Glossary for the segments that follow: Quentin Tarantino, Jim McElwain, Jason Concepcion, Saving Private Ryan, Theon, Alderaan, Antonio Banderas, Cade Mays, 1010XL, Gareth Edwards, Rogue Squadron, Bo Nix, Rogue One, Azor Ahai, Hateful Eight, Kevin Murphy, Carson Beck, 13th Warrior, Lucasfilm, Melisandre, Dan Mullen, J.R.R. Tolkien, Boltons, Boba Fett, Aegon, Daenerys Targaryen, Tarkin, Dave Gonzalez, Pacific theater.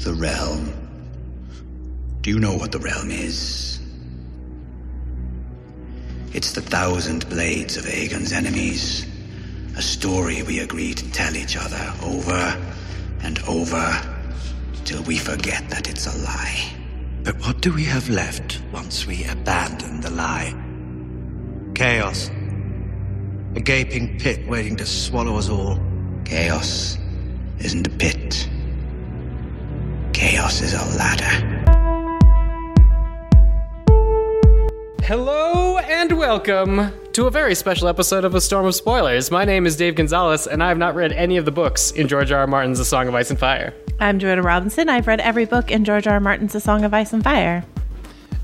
The Realm. Do you know what the Realm is? It's the thousand blades of Aegon's enemies. A story we agree to tell each other over and over till we forget that it's a lie. But what do we have left once we abandon the lie? Chaos. A gaping pit waiting to swallow us all. Chaos isn't a pit. Chaos is a ladder. Hello and welcome to a very special episode of A Storm of Spoilers. My name is Dave Gonzalez, and I have not read any of the books in George R. R. Martin's A Song of Ice and Fire. I'm Joanna Robinson. I've read every book in George R. R. Martin's A Song of Ice and Fire.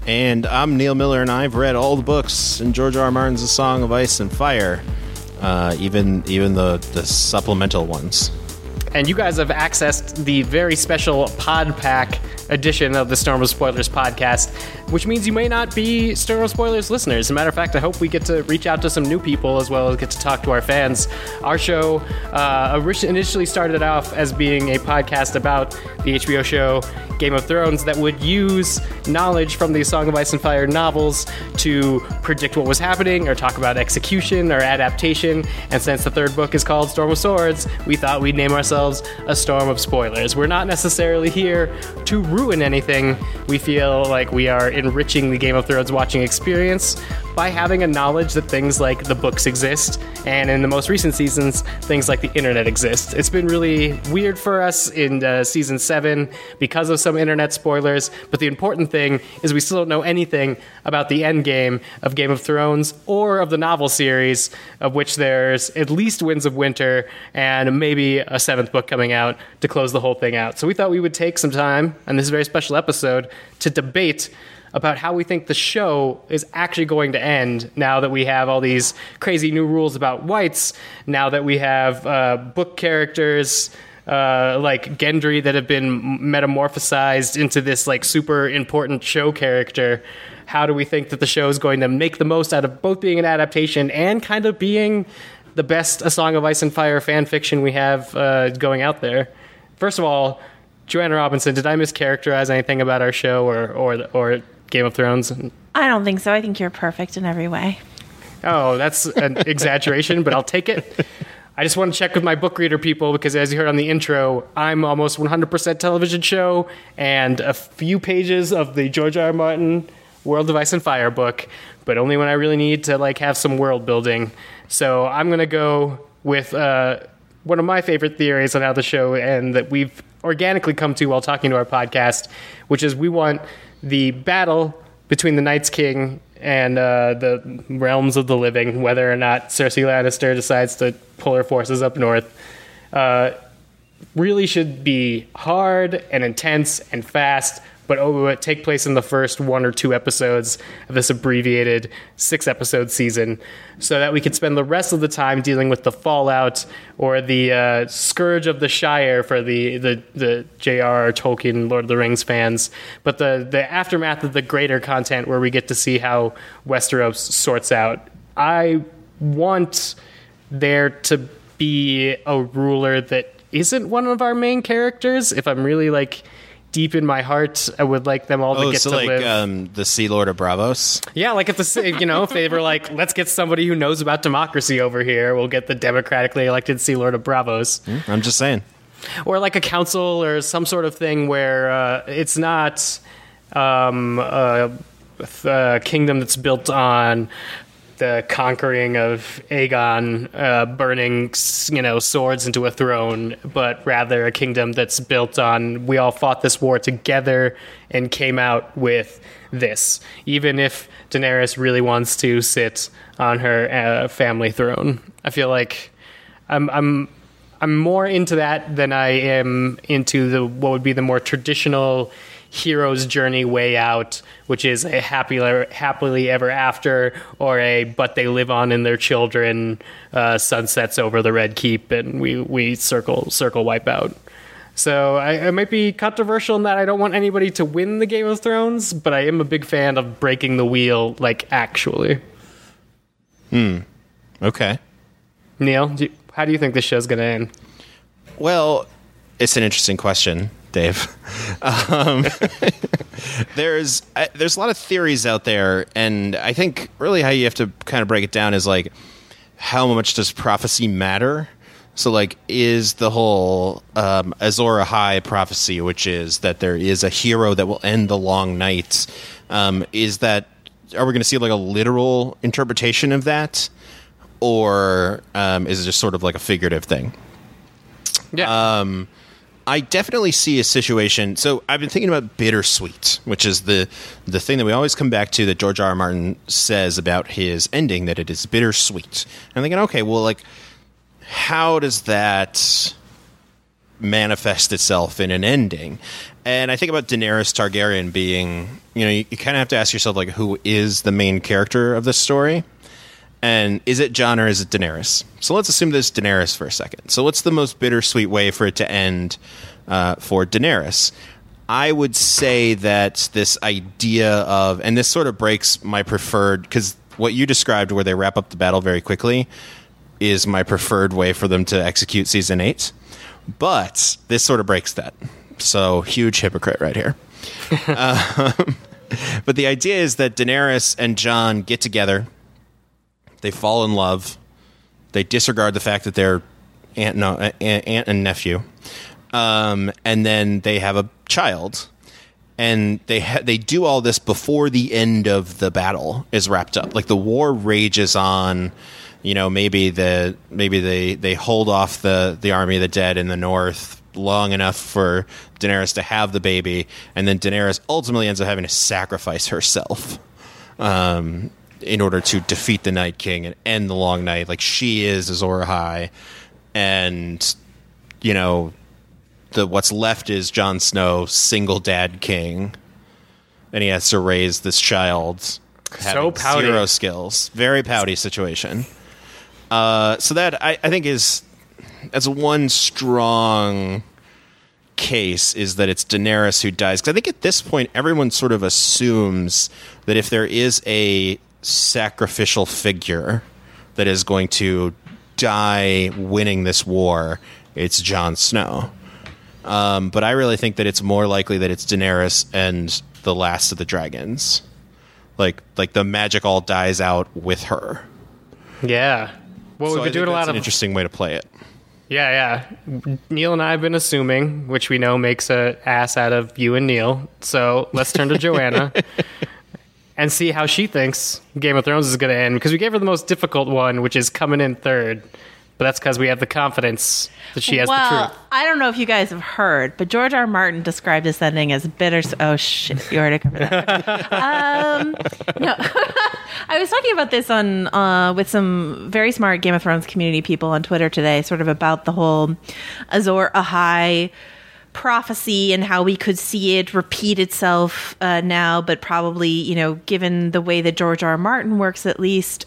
And I'm Neil Miller, and I've read all the books in George R. R. Martin's A Song of Ice and Fire, even the supplemental ones. And you guys have accessed the very special pod pack edition of the Storm of Spoilers podcast, which means you may not be Storm of Spoilers listeners. As a matter of fact, I hope we get to reach out to some new people as well as get to talk to our fans. Our show initially started off as being a podcast about the HBO show Game of Thrones that would use knowledge from the Song of Ice and Fire novels to predict what was happening or talk about execution or adaptation. And since the third book is called Storm of Swords, we thought we'd name ourselves A Storm of Spoilers. We're not necessarily here to ruin anything. We feel like we are enriching the Game of Thrones watching experience by having a knowledge that things like the books exist, and in the most recent seasons, things like the internet exists. It's been really weird for us in season 7 because of some internet spoilers, but the important thing is we still don't know anything about the endgame of Game of Thrones or of the novel series, of which there's at least Winds of Winter and maybe a 7th book coming out to close the whole thing out. So we thought we would take some time, and this is a very special episode, to debate about how we think the show is actually going to end now that we have all these crazy new rules about whites, now that we have book characters like Gendry that have been metamorphosized into this like super important show character. How do we think that the show is going to make the most out of both being an adaptation and kind of being the best A Song of Ice and Fire fan fiction we have going out there? First of all, Joanna Robinson, did I mischaracterize anything about our show or Game of Thrones? I don't think so. I think you're perfect in every way. Oh, that's an exaggeration, but I'll take it. I just want to check with my book reader people because, as you heard on the intro, I'm almost 100% television show and a few pages of the George R. R. Martin World of Ice and Fire book, but only when I really need to like have some world building. So I'm going to go with one of my favorite theories on how the show and that we've organically come to while talking to our podcast, which is we want the battle between the Night's King and the realms of the living, whether or not Cersei Lannister decides to pull her forces up north, really should be hard and intense and fast, but take place in the first 1 or 2 episodes of this abbreviated 6-episode season so that we could spend the rest of the time dealing with the fallout or the scourge of the Shire for the J.R.R. Tolkien Lord of the Rings fans, but the aftermath of the greater content where we get to see how Westeros sorts out. I want there to be a ruler that isn't one of our main characters. If I'm really like deep in my heart, I would like them all to get to like, live. The Sea Lord of Braavos? Yeah, like if the if they were like, let's get somebody who knows about democracy over here, we'll get the democratically elected Sea Lord of Braavos. I'm just saying. Or like a council or some sort of thing where it's not a kingdom that's built on the conquering of Aegon, burning, swords into a throne, but rather a kingdom that's built on, we all fought this war together and came out with this, even if Daenerys really wants to sit on her family throne. I feel like I'm more into that than I am into what would be the more traditional hero's journey way out, which is a happily ever after or a but they live on in their children, sunsets over the Red Keep and we circle wipe out. So I might be controversial in that I don't want anybody to win the Game of Thrones, but I am a big fan of breaking the wheel, like actually. Okay. Neil, how do you think this show's gonna end? Well, it's an interesting question Dave. There's a lot of theories out there, and I think really how you have to kind of break it down is like, how much does prophecy matter? So, like, is the whole Azor Ahai prophecy, which is that there is a hero that will end the long night, is that, are we going to see like a literal interpretation of that, or is it just sort of like a figurative thing? Yeah. I definitely see a situation. So I've been thinking about bittersweet, which is the thing that we always come back to that George R. R. Martin says about his ending, that it is bittersweet. And I'm thinking, okay, well, like, how does that manifest itself in an ending? And I think about Daenerys Targaryen being, you know, you kind of have to ask yourself, like, who is the main character of this story? And is it Jon or is it Daenerys? So let's assume that it's Daenerys for a second. So what's the most bittersweet way for it to end for Daenerys? I would say that this idea of, and this sort of breaks my preferred, because what you described where they wrap up the battle very quickly is my preferred way for them to execute season 8. But this sort of breaks that. So huge hypocrite right here. But the idea is that Daenerys and Jon get together. They fall in love. They disregard the fact that they're aunt and nephew. And then they have a child. And they do all this before the end of the battle is wrapped up. Like, the war rages on. You know, maybe they hold off the army of the dead in the north long enough for Daenerys to have the baby, and then Daenerys ultimately ends up having to sacrifice herself in order to defeat the Night King and end the Long Night. Like, she is Azor Ahai, and, you know, what's left is Jon Snow, single dad king, and he has to raise this child having zero skills. Very pouty situation. So that I think that's one strong case, is that it's Daenerys who dies. Because I think at this point, everyone sort of assumes that if there is a sacrificial figure that is going to die winning this war, it's Jon Snow. But I really think that it's more likely that it's Daenerys and the last of the dragons. Like the magic all dies out with her. Yeah. Well, so we've been doing a lot of. That's an interesting way to play it. Yeah, yeah. Neil and I have been assuming, which we know makes an ass out of you and Neil. So let's turn to Joanna and see how she thinks Game of Thrones is going to end, because we gave her the most difficult one, which is coming in third. But that's because we have the confidence that she has the truth. I don't know if you guys have heard, but George R. R. Martin described his ending as bittersweet. Oh, shit. You already covered that. No. I was talking about this on with some very smart Game of Thrones community people on Twitter today, sort of about the whole Azor Ahai prophecy and how we could see it repeat itself now, but probably, you know, given the way that George R. R. Martin works, at least,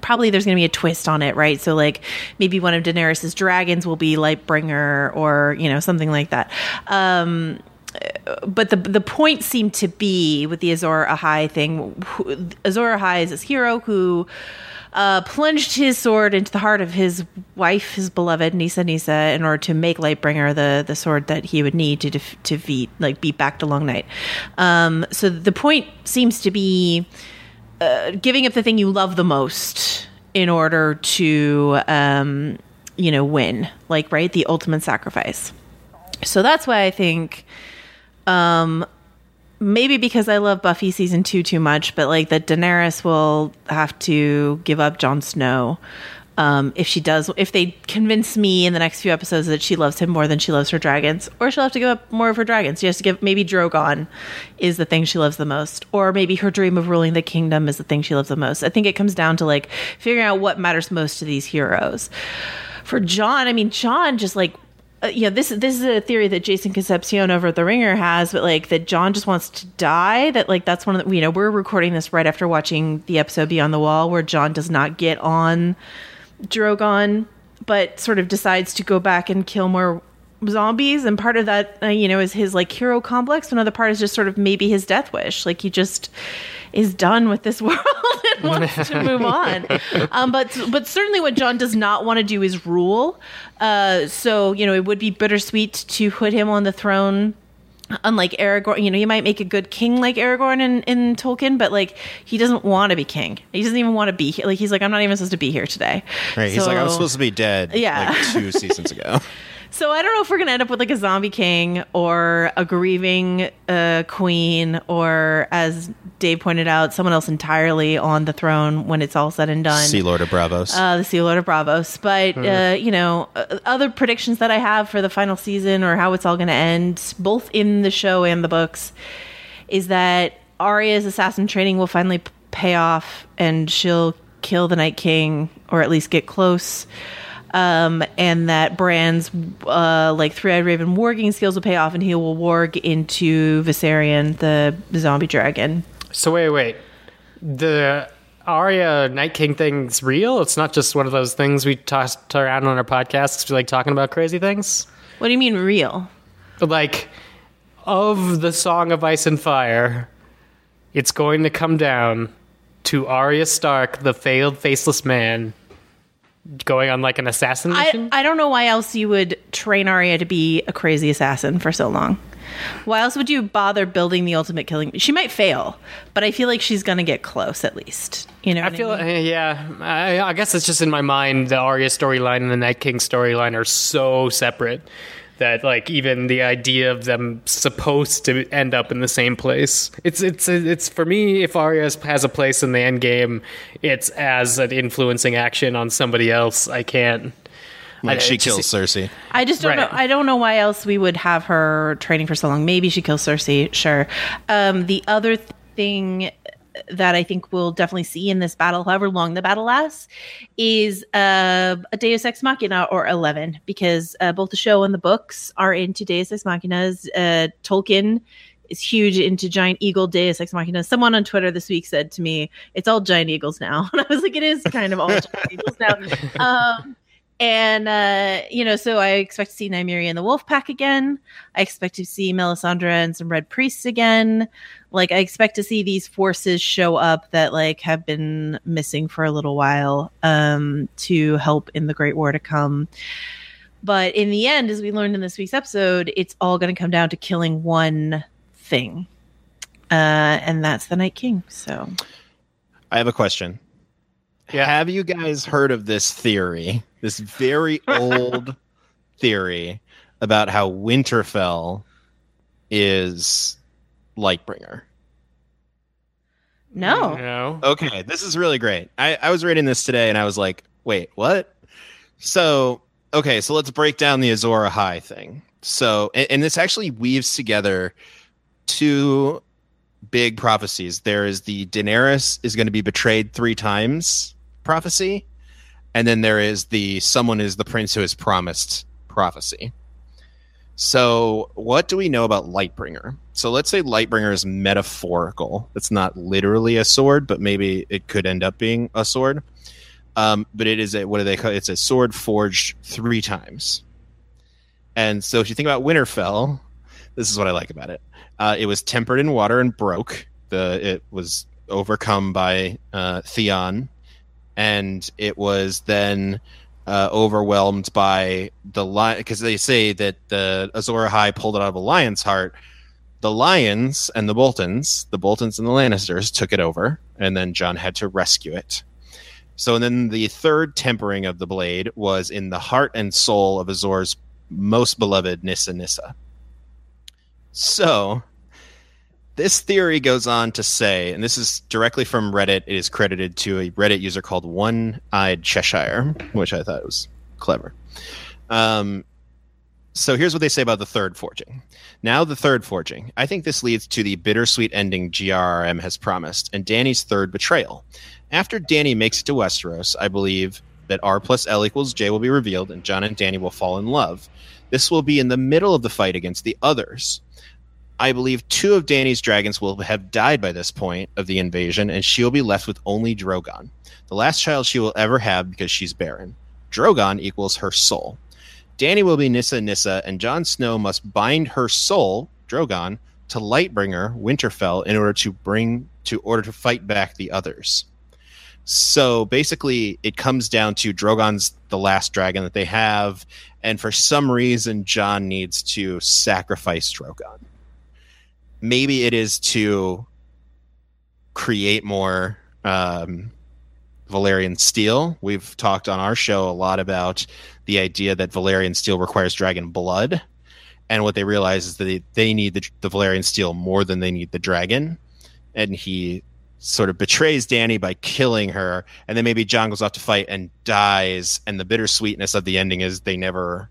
probably there's going to be a twist on it, right? So, like, maybe one of Daenerys' dragons will be Lightbringer or, you know, something like that. But the point seemed to be, with the Azor Ahai thing, Azor Ahai is this hero who plunged his sword into the heart of his wife, his beloved, Nissa Nissa, in order to make Lightbringer the sword that he would need to beat back the Long Night. So the point seems to be giving up the thing you love the most in order to, you know, win, like, right, the ultimate sacrifice. So that's why I think, maybe because I love Buffy season 2 too much, but like that Daenerys will have to give up Jon Snow. If she does, if they convince me in the next few episodes that she loves him more than she loves her dragons, or she'll have to give up more of her dragons. She has to give, maybe Drogon is the thing she loves the most, or maybe her dream of ruling the kingdom is the thing she loves the most. I think it comes down to like figuring out what matters most to these heroes. For Jon, I mean, Jon just like, you know, this is a theory that Jason Concepcion over at The Ringer has, but like that Jon just wants to die. That like that's one of the, you know, we're recording this right after watching the episode Beyond the Wall where Jon does not get on Drogon, but sort of decides to go back and kill more zombies, and part of that, you know, is his like hero complex. Another part is just sort of maybe his death wish, like he just is done with this world and wants to move on. But certainly what Jon does not want to do is rule. So, you know, it would be bittersweet to put him on the throne. Unlike Aragorn, you know, you might make a good king like Aragorn in Tolkien, but like he doesn't want to be king. He doesn't even want to be here. Like he's like, I'm not even supposed to be here today. Right. So, he's like, I was supposed to be dead. Yeah. Like 2 seasons ago. So I don't know if we're going to end up with like a zombie king or a grieving queen or, as Dave pointed out, someone else entirely on the throne when it's all said and done. Sea Lord of Braavos. The Sea Lord of Braavos. But, you know, other predictions that I have for the final season or how it's all going to end, both in the show and the books, is that Arya's assassin training will finally pay off and she'll kill the Night King or at least get close. And that Bran's like three-eyed raven warging skills will pay off, and he will warg into Viserion, the zombie dragon. So wait, the Arya Night King thing's real? It's not just one of those things we tossed around on our podcasts, like talking about crazy things. What do you mean real? Like of the Song of Ice and Fire, it's going to come down to Arya Stark, the failed faceless man. Going on like an assassin mission? I don't know why else you would train Arya to be a crazy assassin for so long. Why else would you bother building the ultimate killing? She might fail, but I feel like she's going to get close at least. You know, I guess it's just in my mind the Arya storyline and the Night King storyline are so separate that like even the idea of them supposed to end up in the same place. It's for me, if Arya has a place in the end game, it's as an influencing action on somebody else. I can't. Like she kills Cersei. I just don't know. I don't know why else we would have her training for so long. Maybe she kills Cersei. Sure. The other thing that I think we'll definitely see in this battle, however long the battle lasts, is a Deus Ex Machina or 11, because both the show and the books are into Deus Ex Machinas. Tolkien is huge into giant eagle Deus Ex Machina. Someone on Twitter this week said to me, it's all giant eagles now. And I was like, it is kind of all giant eagles now. And, you know, so I expect to see Nymeria and the Wolf Pack again. I expect to see Melisandre and some Red Priests again. Like, I expect to see these forces show up that, like, have been missing for a little while to help in the Great War to come. But in the end, as we learned in this week's episode, it's all going to come down to killing one thing. And that's the Night King. So I have a question. Yeah. Have you guys heard of this theory? This very old theory about how Winterfell is Lightbringer. No. Okay, this is really great. I was reading this today and I was like, wait, what? So, okay, so let's break down the Azor Ahai thing. So, and this actually weaves together two big prophecies. There is the Daenerys is going to be betrayed 3 times prophecy, and then there is the someone is the prince who is promised prophecy. So what do we know about Lightbringer? So let's say Lightbringer is metaphorical. It's not literally a sword, but maybe it could end up being a sword. But it is a, what do they call it? It's a sword forged 3 times. And so if you think about Winterfell, this is what I like about it. It was tempered in water and broke. It was overcome by Theon. And it was then overwhelmed by the lion, because they say that the Azor Ahai pulled it out of a lion's heart. The lions and the Boltons and the Lannisters took it over, and then Jon had to rescue it. So then the third tempering of the blade was in the heart and soul of Azor's most beloved Nissa Nissa. So this theory goes on to say, and this is directly from Reddit. It is credited to a Reddit user called One-Eyed Cheshire, which I thought was clever. So here's what they say about the third forging. Now the third forging. I think this leads to the bittersweet ending GRRM has promised, and Dany's third betrayal. After Dany makes it to Westeros, I believe that R+L=J will be revealed, and Jon and Dany will fall in love. This will be in the middle of the fight against the others. I believe 2 of Dany's dragons will have died by this point of the invasion, and she'll be left with only Drogon, the last child she will ever have because she's barren. Drogon equals her soul. Dany will be Nissa Nissa, and Jon Snow must bind her soul, Drogon, to Lightbringer, Winterfell, in order to fight back the others. So basically, it comes down to Drogon's the last dragon that they have, and for some reason, Jon needs to sacrifice Drogon. Maybe it is to create more Valyrian steel. We've talked on our show a lot about the idea that Valyrian steel requires dragon blood, and what they realize is that they need the Valyrian steel more than they need the dragon, and he sort of betrays Dany by killing her, and then maybe Jon goes off to fight and dies, and the bittersweetness of the ending is they never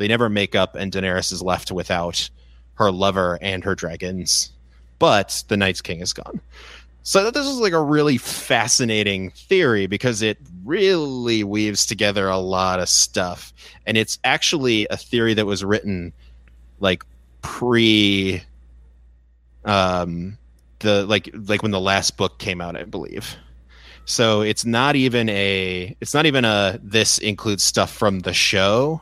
make up, and Daenerys is left without her lover and her dragons, but the Night's King is gone. So this is like a really fascinating theory because it really weaves together a lot of stuff, and it's actually a theory that was written like pre like when the last book came out, I believe. So it's not even a this includes stuff from the show.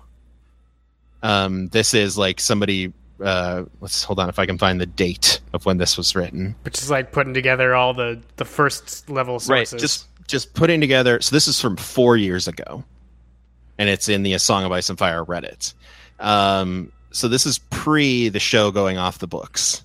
This is like somebody let's hold on if I can find the date of when this was written. Which is like putting together all the first level sources. Right, just putting together. So this is from 4 years ago, and it's in the A Song of Ice and Fire Reddit. So this is pre the show going off the books.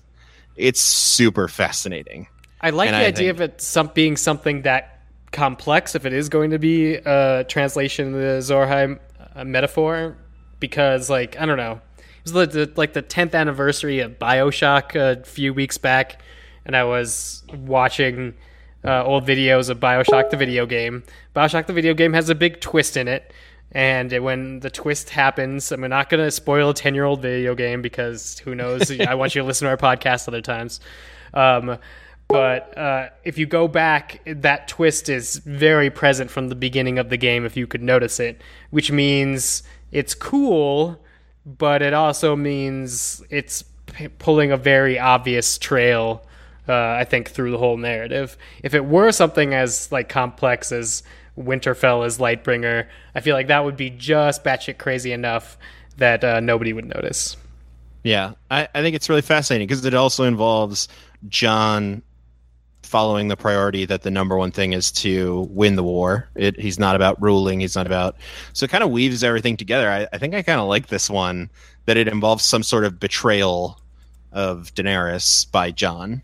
It's super fascinating. I like the idea of it being something that complex, if it is going to be a translation of the Azor Ahai metaphor, because, like, I don't know. It was the 10th anniversary of Bioshock a few weeks back, and I was watching old videos of Bioshock the video game. Bioshock the video game has a big twist in it, and when the twist happens, I'm not going to spoil a 10-year-old video game because who knows? I want you to listen to our podcast other times. But if you go back, that twist is very present from the beginning of the game, if you could notice it, which means it's cool, but it also means it's pulling a very obvious trail, I think, through the whole narrative. If it were something as like complex as Winterfell as Lightbringer, I feel like that would be just batshit crazy enough that nobody would notice. Yeah, I think it's really fascinating because it also involves Jon following the priority that the number one thing is to win the war. He's not about ruling. He's not about... So it kind of weaves everything together. I think I kind of like this one, that it involves some sort of betrayal of Daenerys by Jon.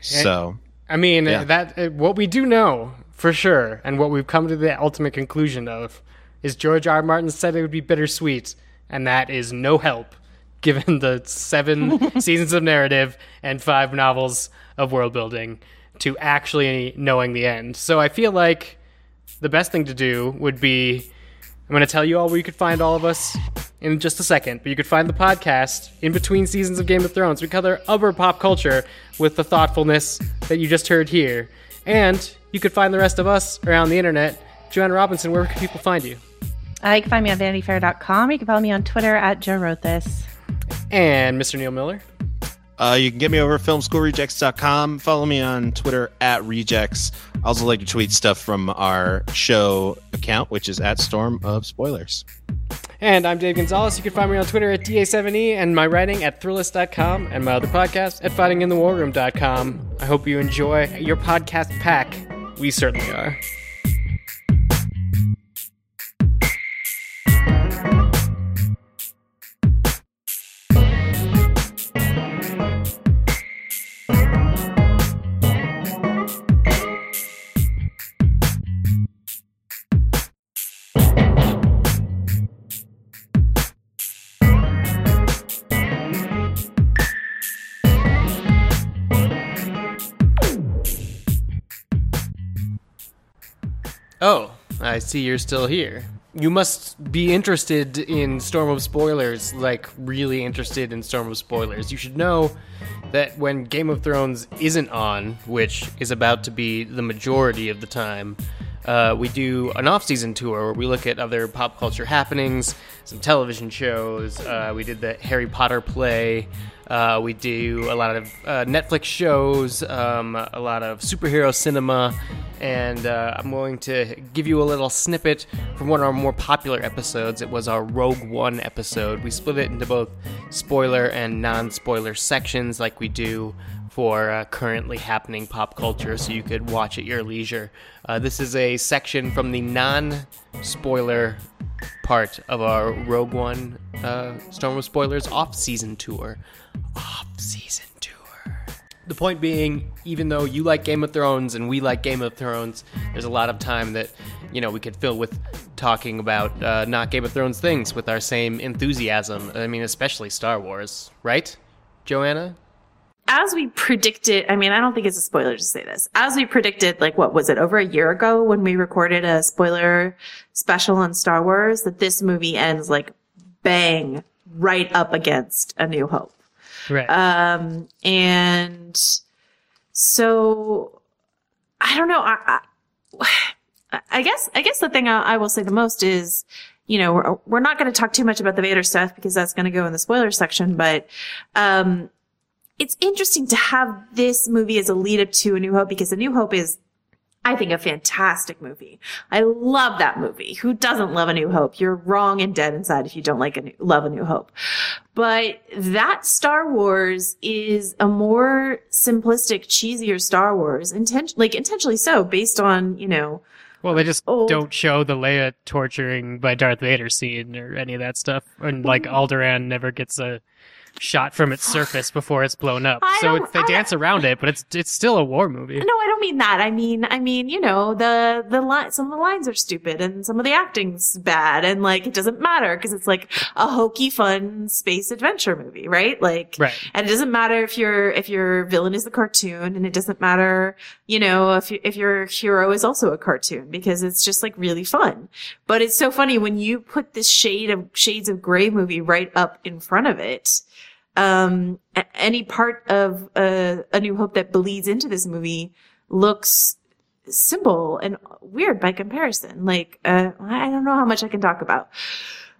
So... I mean, yeah. That what we do know... For sure, and what we've come to the ultimate conclusion of is George R. R. Martin said it would be bittersweet, and that is no help, given the 7 seasons of narrative and 5 novels of world building to actually knowing the end. So I feel like the best thing to do would be, I'm going to tell you all where you could find all of us in just a second, but you could find the podcast in between seasons of Game of Thrones. We cover other pop culture with the thoughtfulness that you just heard here, and... You could find the rest of us around the internet. Joanna Robinson, where can people find you? You can find me on vanityfair.com. You can follow me on Twitter at Joe Wrote This. And Mr. Neil Miller? You can get me over at filmschoolrejects.com. Follow me on Twitter at Rejects. I also like to tweet stuff from our show account, which is at Storm of Spoilers. And I'm Dave Gonzalez. You can find me on Twitter at DA7E and my writing at Thrillist.com and my other podcast at FightingInTheWarRoom.com. I hope you enjoy your podcast pack. We certainly are. Oh, I see you're still here. You must be interested in Storm of Spoilers, like really interested in Storm of Spoilers. You should know that when Game of Thrones isn't on, which is about to be the majority of the time, we do an off-season tour where we look at other pop culture happenings, some television shows. We did the Harry Potter play. We do a lot of Netflix shows, a lot of superhero cinema, and I'm going to give you a little snippet from one of our more popular episodes. It was our Rogue One episode. We split it into both spoiler and non-spoiler sections like we do for currently happening pop culture, so you could watch at your leisure. This is a section from the non-spoiler part of our Rogue One Storm of Spoilers off-season tour. Off-season tour. The point being, even though you like Game of Thrones and we like Game of Thrones, there's a lot of time that, you know, we could fill with talking about not Game of Thrones things with our same enthusiasm. I mean, especially Star Wars, right, Joanna? As we predicted, I mean, I don't think it's a spoiler to say this. As we predicted, like, what was it, over a year ago when we recorded a spoiler special on Star Wars, that this movie ends, like, bang, right up against A New Hope. Right. And so, I don't know. I guess the thing I will say the most is, you know, we're not going to talk too much about the Vader stuff because that's going to go in the spoiler section, but, it's interesting to have this movie as a lead-up to A New Hope, because A New Hope is, I think, a fantastic movie. I love that movie. Who doesn't love A New Hope? You're wrong and dead inside if you don't love A New Hope. But that Star Wars is a more simplistic, cheesier Star Wars, intentionally so, based on, you know... Well, they just don't show the Leia torturing by Darth Vader scene or any of that stuff. And, like, Alderaan never gets a... shot from its surface before it's blown up. So they dance around it, but it's still a war movie. No, I don't mean that. I mean, you know, some of the lines are stupid and some of the acting's bad, and like it doesn't matter because it's like a hokey, fun space adventure movie, right? Like, right. And it doesn't matter if your villain is the cartoon, and it doesn't matter, you know, if your hero is also a cartoon, because it's just like really fun. But it's so funny when you put this shades of gray movie right up in front of it. Any part of A New Hope that bleeds into this movie looks simple and weird by comparison. Like, I don't know how much I can talk about.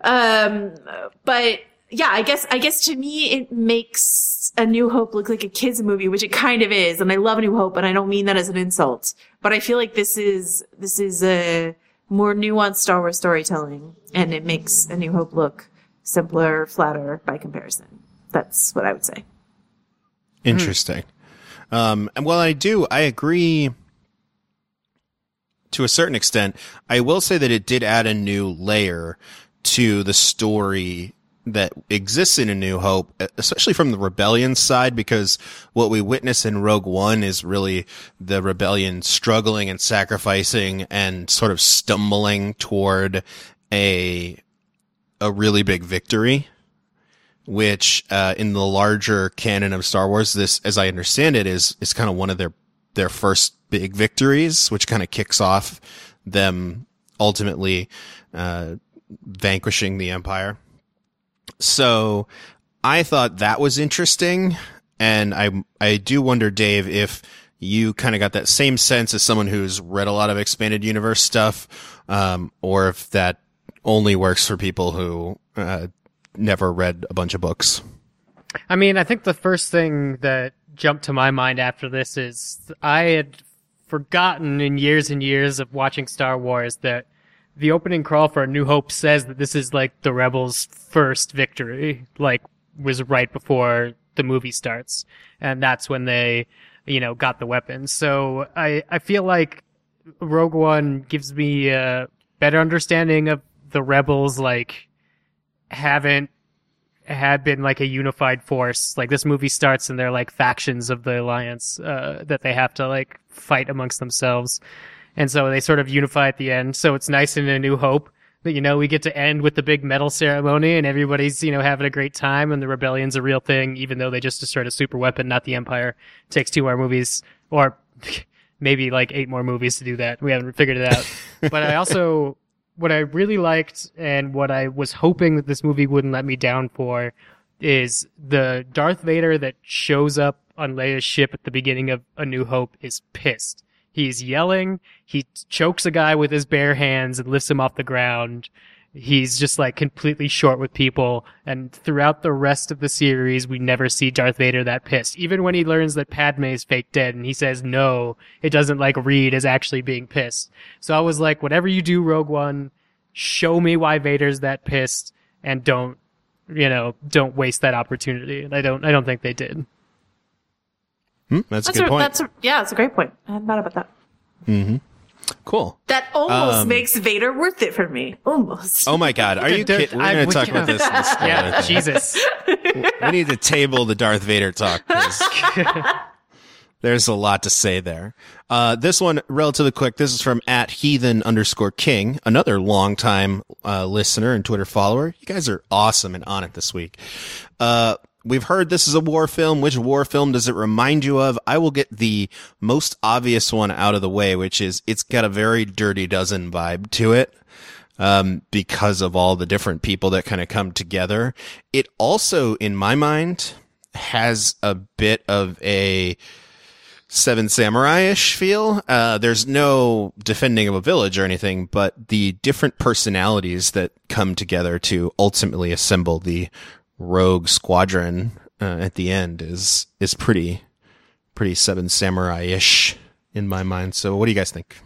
But yeah, I guess to me it makes A New Hope look like a kids movie, which it kind of is. And I love A New Hope, and I don't mean that as an insult, but I feel like this is a more nuanced Star Wars storytelling, and it makes A New Hope look simpler, flatter by comparison. That's what I would say. Interesting. And while I agree to a certain extent, I will say that it did add a new layer to the story that exists in A New Hope, especially from the rebellion side, because what we witness in Rogue One is really the rebellion struggling and sacrificing and sort of stumbling toward a really big victory, which in the larger canon of Star Wars, this, as I understand it, is kind of one of their first big victories, which kind of kicks off them ultimately vanquishing the Empire. So I thought that was interesting, and I do wonder, Dave, if you kind of got that same sense as someone who's read a lot of expanded universe stuff, or if that only works for people who never read a bunch of books. I mean, I think the first thing that jumped to my mind after this is I had forgotten in years and years of watching Star Wars that the opening crawl for A New Hope says that this is like the Rebels' first victory, like was right before the movie starts. And that's when they, you know, got the weapons. So I feel like Rogue One gives me a better understanding of the Rebels, like, had been like a unified force. Like, this movie starts and they're like factions of the Alliance that they have to like fight amongst themselves, and so they sort of unify at the end. So it's nice in A New Hope that, you know, we get to end with the big medal ceremony and everybody's, you know, having a great time, and the rebellion's a real thing, even though they just destroyed a super weapon, not the Empire. It takes 2 more movies, or maybe like 8 more movies to do that. We haven't figured it out. But I also, what I really liked and what I was hoping that this movie wouldn't let me down for is the Darth Vader that shows up on Leia's ship at the beginning of A New Hope is pissed. He's yelling. He chokes a guy with his bare hands and lifts him off the ground. he's just like completely short with people. And throughout the rest of the series, we never see Darth Vader that pissed. Even when he learns that Padme is fake dead and he says no, it doesn't like read as actually being pissed. So I was like, whatever you do, Rogue One, show me why Vader's that pissed, and don't waste that opportunity. And I don't think they did. That's a good point. That's a great point. I hadn't thought about that. Mm-hmm. Cool. That almost makes Vader worth it for me. Almost. Oh my God. Are you kidding? We're going to talk about this. Yeah, Jesus. We need to table the Darth Vader talk. There's a lot to say there. This one, relatively quick. This is from @heathen_king, another longtime listener and Twitter follower. You guys are awesome and on it this week. We've heard this is a war film. Which war film does it remind you of? I will get the most obvious one out of the way, which is it's got a very Dirty Dozen vibe to it, because of all the different people that kind of come together. It also, in my mind, has a bit of a Seven Samurai-ish feel. There's no defending of a village or anything, but the different personalities that come together to ultimately assemble the rogue squadron at the end is pretty Seven Samurai-ish in my mind. So what do you guys think?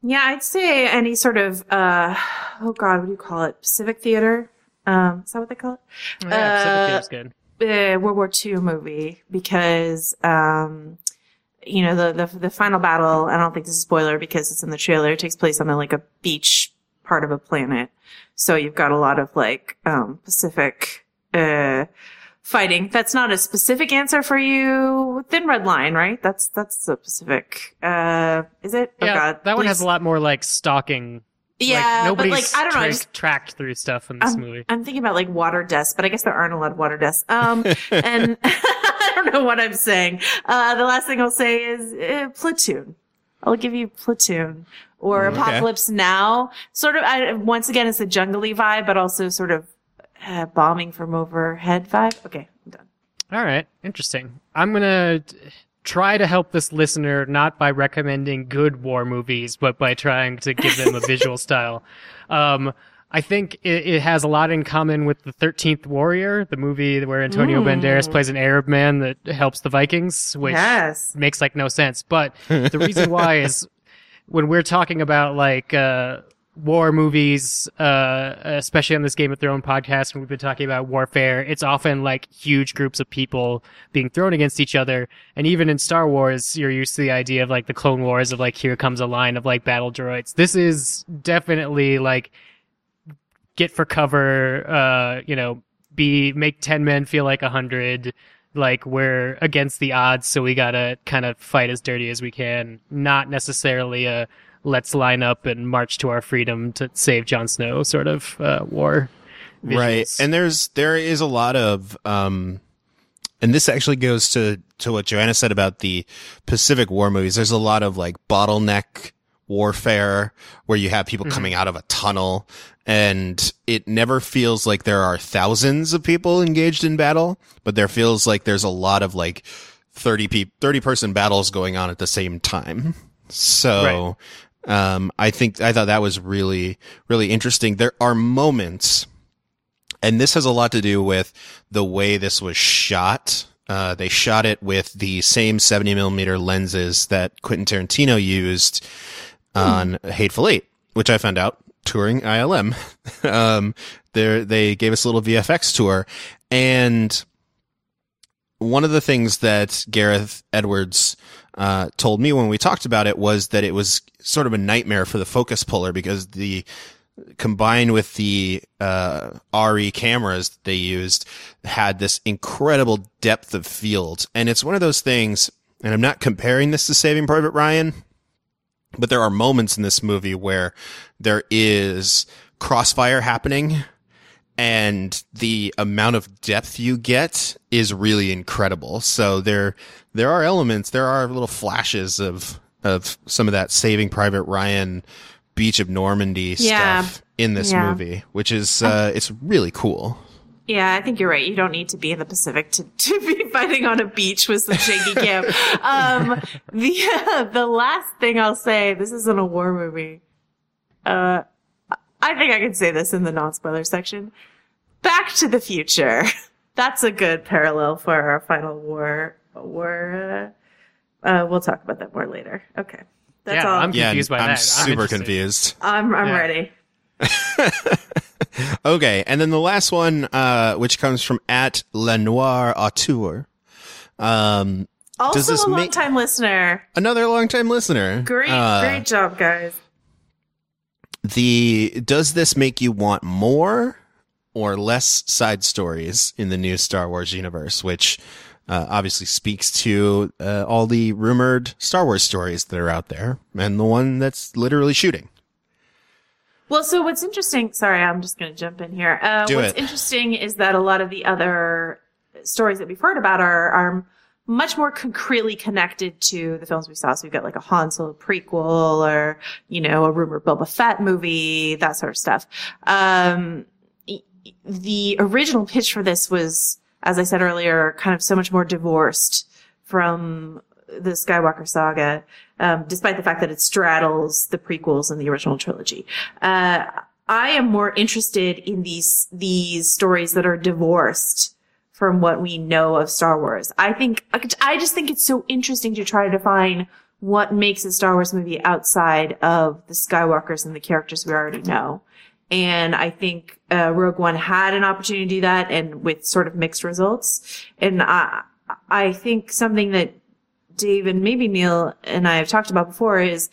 Yeah, I'd say any sort of what do you call it? Pacific theater? Is that what they call it? Oh, yeah, Pacific theater's good. World War II movie, because the final battle, I don't think this is a spoiler because it's in the trailer, it takes place on like a beach part of a planet. So you've got a lot of like Pacific fighting. That's not a specific answer for you. Thin Red Line, right? That's a specific. Is it? Yeah, that one has a lot more like stalking. Yeah, like, nobody's I don't know. I just tracked through stuff in this movie. I'm thinking about like water deaths, but I guess there aren't a lot of water deaths. And I don't know what I'm saying. The last thing I'll say is Platoon. I'll give you Platoon or Apocalypse Now. Sort of. Once again, it's a jungly vibe, but also sort of bombing from overhead vibe. Okay, I'm done. All right, interesting. I'm going to try to help this listener not by recommending good war movies, but by trying to give them a visual style. I think it has a lot in common with The 13th Warrior, the movie where Antonio Banderas plays an Arab man that helps the Vikings, which makes like no sense. But the reason why is when we're talking about like war movies, especially on this Game of Thrones podcast, when we've been talking about warfare, it's often like huge groups of people being thrown against each other. And even in Star Wars, you're used to the idea of like the Clone Wars of like, here comes a line of like battle droids. This is definitely like get for cover, make 10 men feel like 100. Like we're against the odds, so we gotta kind of fight as dirty as we can. Not necessarily a let's line up and march to our freedom to save Jon Snow sort of war visuals. Right. And there is a lot of and this actually goes to what Joanna said about the Pacific War movies. There's a lot of like bottleneck warfare where you have people coming out of a tunnel, and it never feels like there are thousands of people engaged in battle, but there feels like there's a lot of like 30-person battles going on at the same time. So right. I thought that was really, really interesting. There are moments, and this has a lot to do with the way this was shot. They shot it with the same 70mm lenses that Quentin Tarantino used on Hateful Eight, which I found out touring ILM. They gave us a little VFX tour. And one of the things that Gareth Edwards told me when we talked about it was that it was sort of a nightmare for the focus puller, because the combined with the RE cameras that they used had this incredible depth of field. And it's one of those things, and I'm not comparing this to Saving Private Ryan, but there are moments in this movie where there is crossfire happening, and the amount of depth you get is really incredible. So there are elements, there are little flashes of some of that Saving Private Ryan Beach of Normandy stuff in this movie, which is it's really cool. Yeah, I think you're right. You don't need to be in the Pacific to be fighting on a beach with some shaky cam. The last thing I'll say, this isn't a war movie. I think I can say this in the non-spoiler section. Back to the Future. That's a good parallel for our final war. We'll talk about that more later. Okay. That's all. I'm confused by that. I'm super confused. I'm ready. Okay, and then the last one, which comes from @LenoirAuteur. Also a long-time listener. Another long-time listener. Great job, guys. Does this make you want more or less side stories in the new Star Wars universe, which obviously speaks to all the rumored Star Wars stories that are out there and the one that's literally shooting? Well, so what's interesting... Sorry, I'm just going to jump in here. What's interesting is that a lot of the other stories that we've heard about are much more concretely connected to the films we saw. So we've got like a Han Solo prequel or, a rumored Boba Fett movie, that sort of stuff. The original pitch for this was, as I said earlier, kind of so much more divorced from the Skywalker saga, despite the fact that it straddles the prequels and the original trilogy. I am more interested in these stories that are divorced from what we know of Star Wars. I just think it's so interesting to try to define what makes a Star Wars movie outside of the Skywalkers and the characters we already know. And I think Rogue One had an opportunity to do that, and with sort of mixed results. And I think something that Dave and maybe Neil and I have talked about before is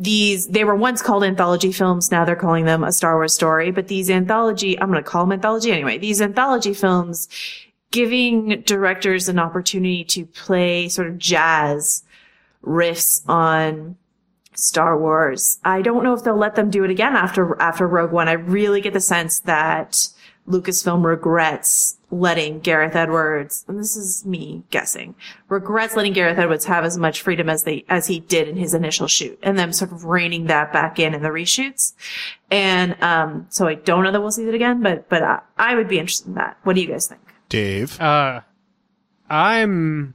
they were once called anthology films. Now they're calling them a Star Wars story. But I'm going to call them anthology anyway. These anthology films giving directors an opportunity to play sort of jazz riffs on Star Wars. I don't know if they'll let them do it again after Rogue One. I really get the sense that Lucasfilm regrets letting Gareth Edwards, and this is me guessing, have as much freedom as he did in his initial shoot, and them sort of reining that back in the reshoots. And so I don't know that we'll see that again, but I would be interested in that. What do you guys think? Dave? I'm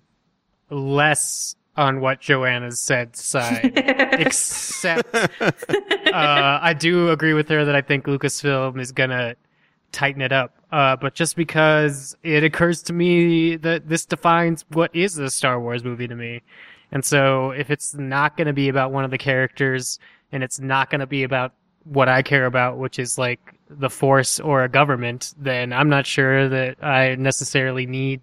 less on what Joanna's said side, except I do agree with her that I think Lucasfilm is going to tighten it up. But just because it occurs to me that this defines what is a Star Wars movie to me. And so if it's not going to be about one of the characters, and it's not going to be about what I care about, which is like the Force or a government, then I'm not sure that I necessarily need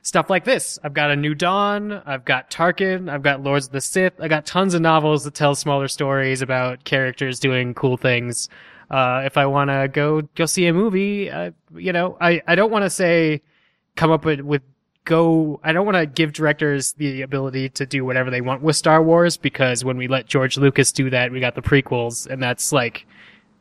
stuff like this. I've got A New Dawn, I've got Tarkin, I've got Lords of the Sith, I got tons of novels that tell smaller stories about characters doing cool things. If I want to go see a movie, I don't want to say come up with go. I don't want to give directors the ability to do whatever they want with Star Wars, because when we let George Lucas do that, we got the prequels, and that's like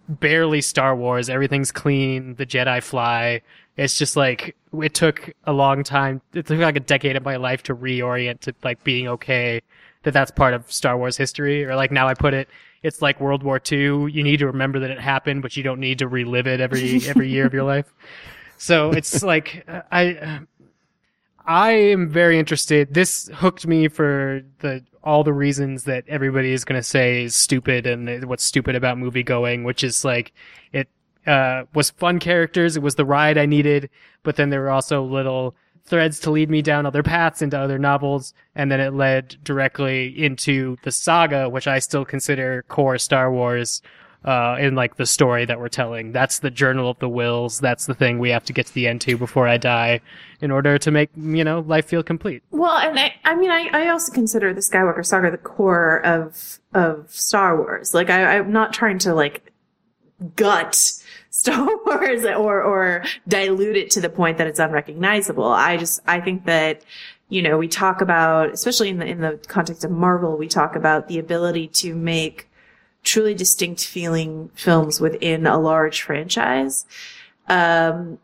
barely Star Wars. Everything's clean. The Jedi fly. It's just like it took a long time. It took like a decade of my life to reorient to like being okay that that's part of Star Wars history, or like now I put it. It's like World War II. You need to remember that it happened, but you don't need to relive it every year of your life. So it's like I am very interested. This hooked me for all the reasons that everybody is going to say is stupid and what's stupid about movie going, which is like it was fun characters. It was the ride I needed, but then there were also little threads to lead me down other paths into other novels, and then it led directly into the saga, which I still consider core Star Wars in like the story that we're telling. That's the Journal of the Wills. That's the thing we have to get to the end to before I die in order to make, life feel complete. Well, and I also consider the Skywalker saga the core of Star Wars. Like I'm not trying to like gut Star Wars or dilute it to the point that it's unrecognizable. I think that, we talk about, especially in the context of Marvel, we talk about the ability to make truly distinct feeling films within a large franchise. And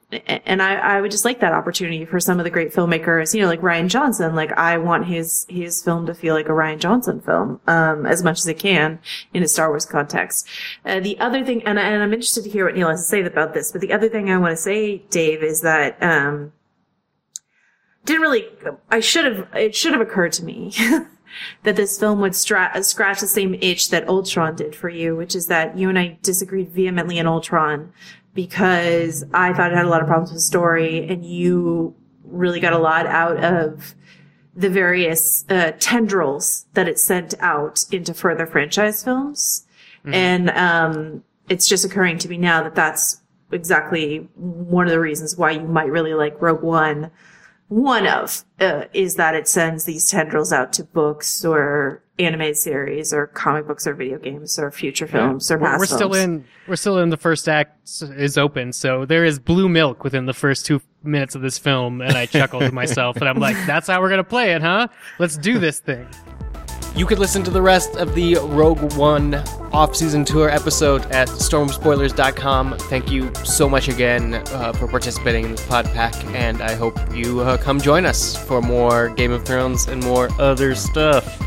I would just like that opportunity for some of the great filmmakers, like Rian Johnson. Like I want his film to feel like a Rian Johnson film, as much as it can in a Star Wars context. The other thing, and I'm interested to hear what Neil has to say about this, but the other thing I want to say, Dave, is that, it should have occurred to me that this film would scratch the same itch that Ultron did for you, which is that you and I disagreed vehemently in Ultron because I thought it had a lot of problems with the story, and you really got a lot out of the various tendrils that it sent out into further franchise films. Mm-hmm. And it's just occurring to me now that that's exactly one of the reasons why you might really like Rogue One. Is that it sends these tendrils out to books or animated series or comic books or video games or future films or past films. We're still in the first act is open, so there is blue milk within the first 2 minutes of this film, and I chuckled to myself, and I'm like, that's how we're going to play it, huh? Let's do this thing. You could listen to the rest of the Rogue One off-season tour episode at stormspoilers.com. Thank you so much again for participating in this pod pack, and I hope you come join us for more Game of Thrones and more other stuff.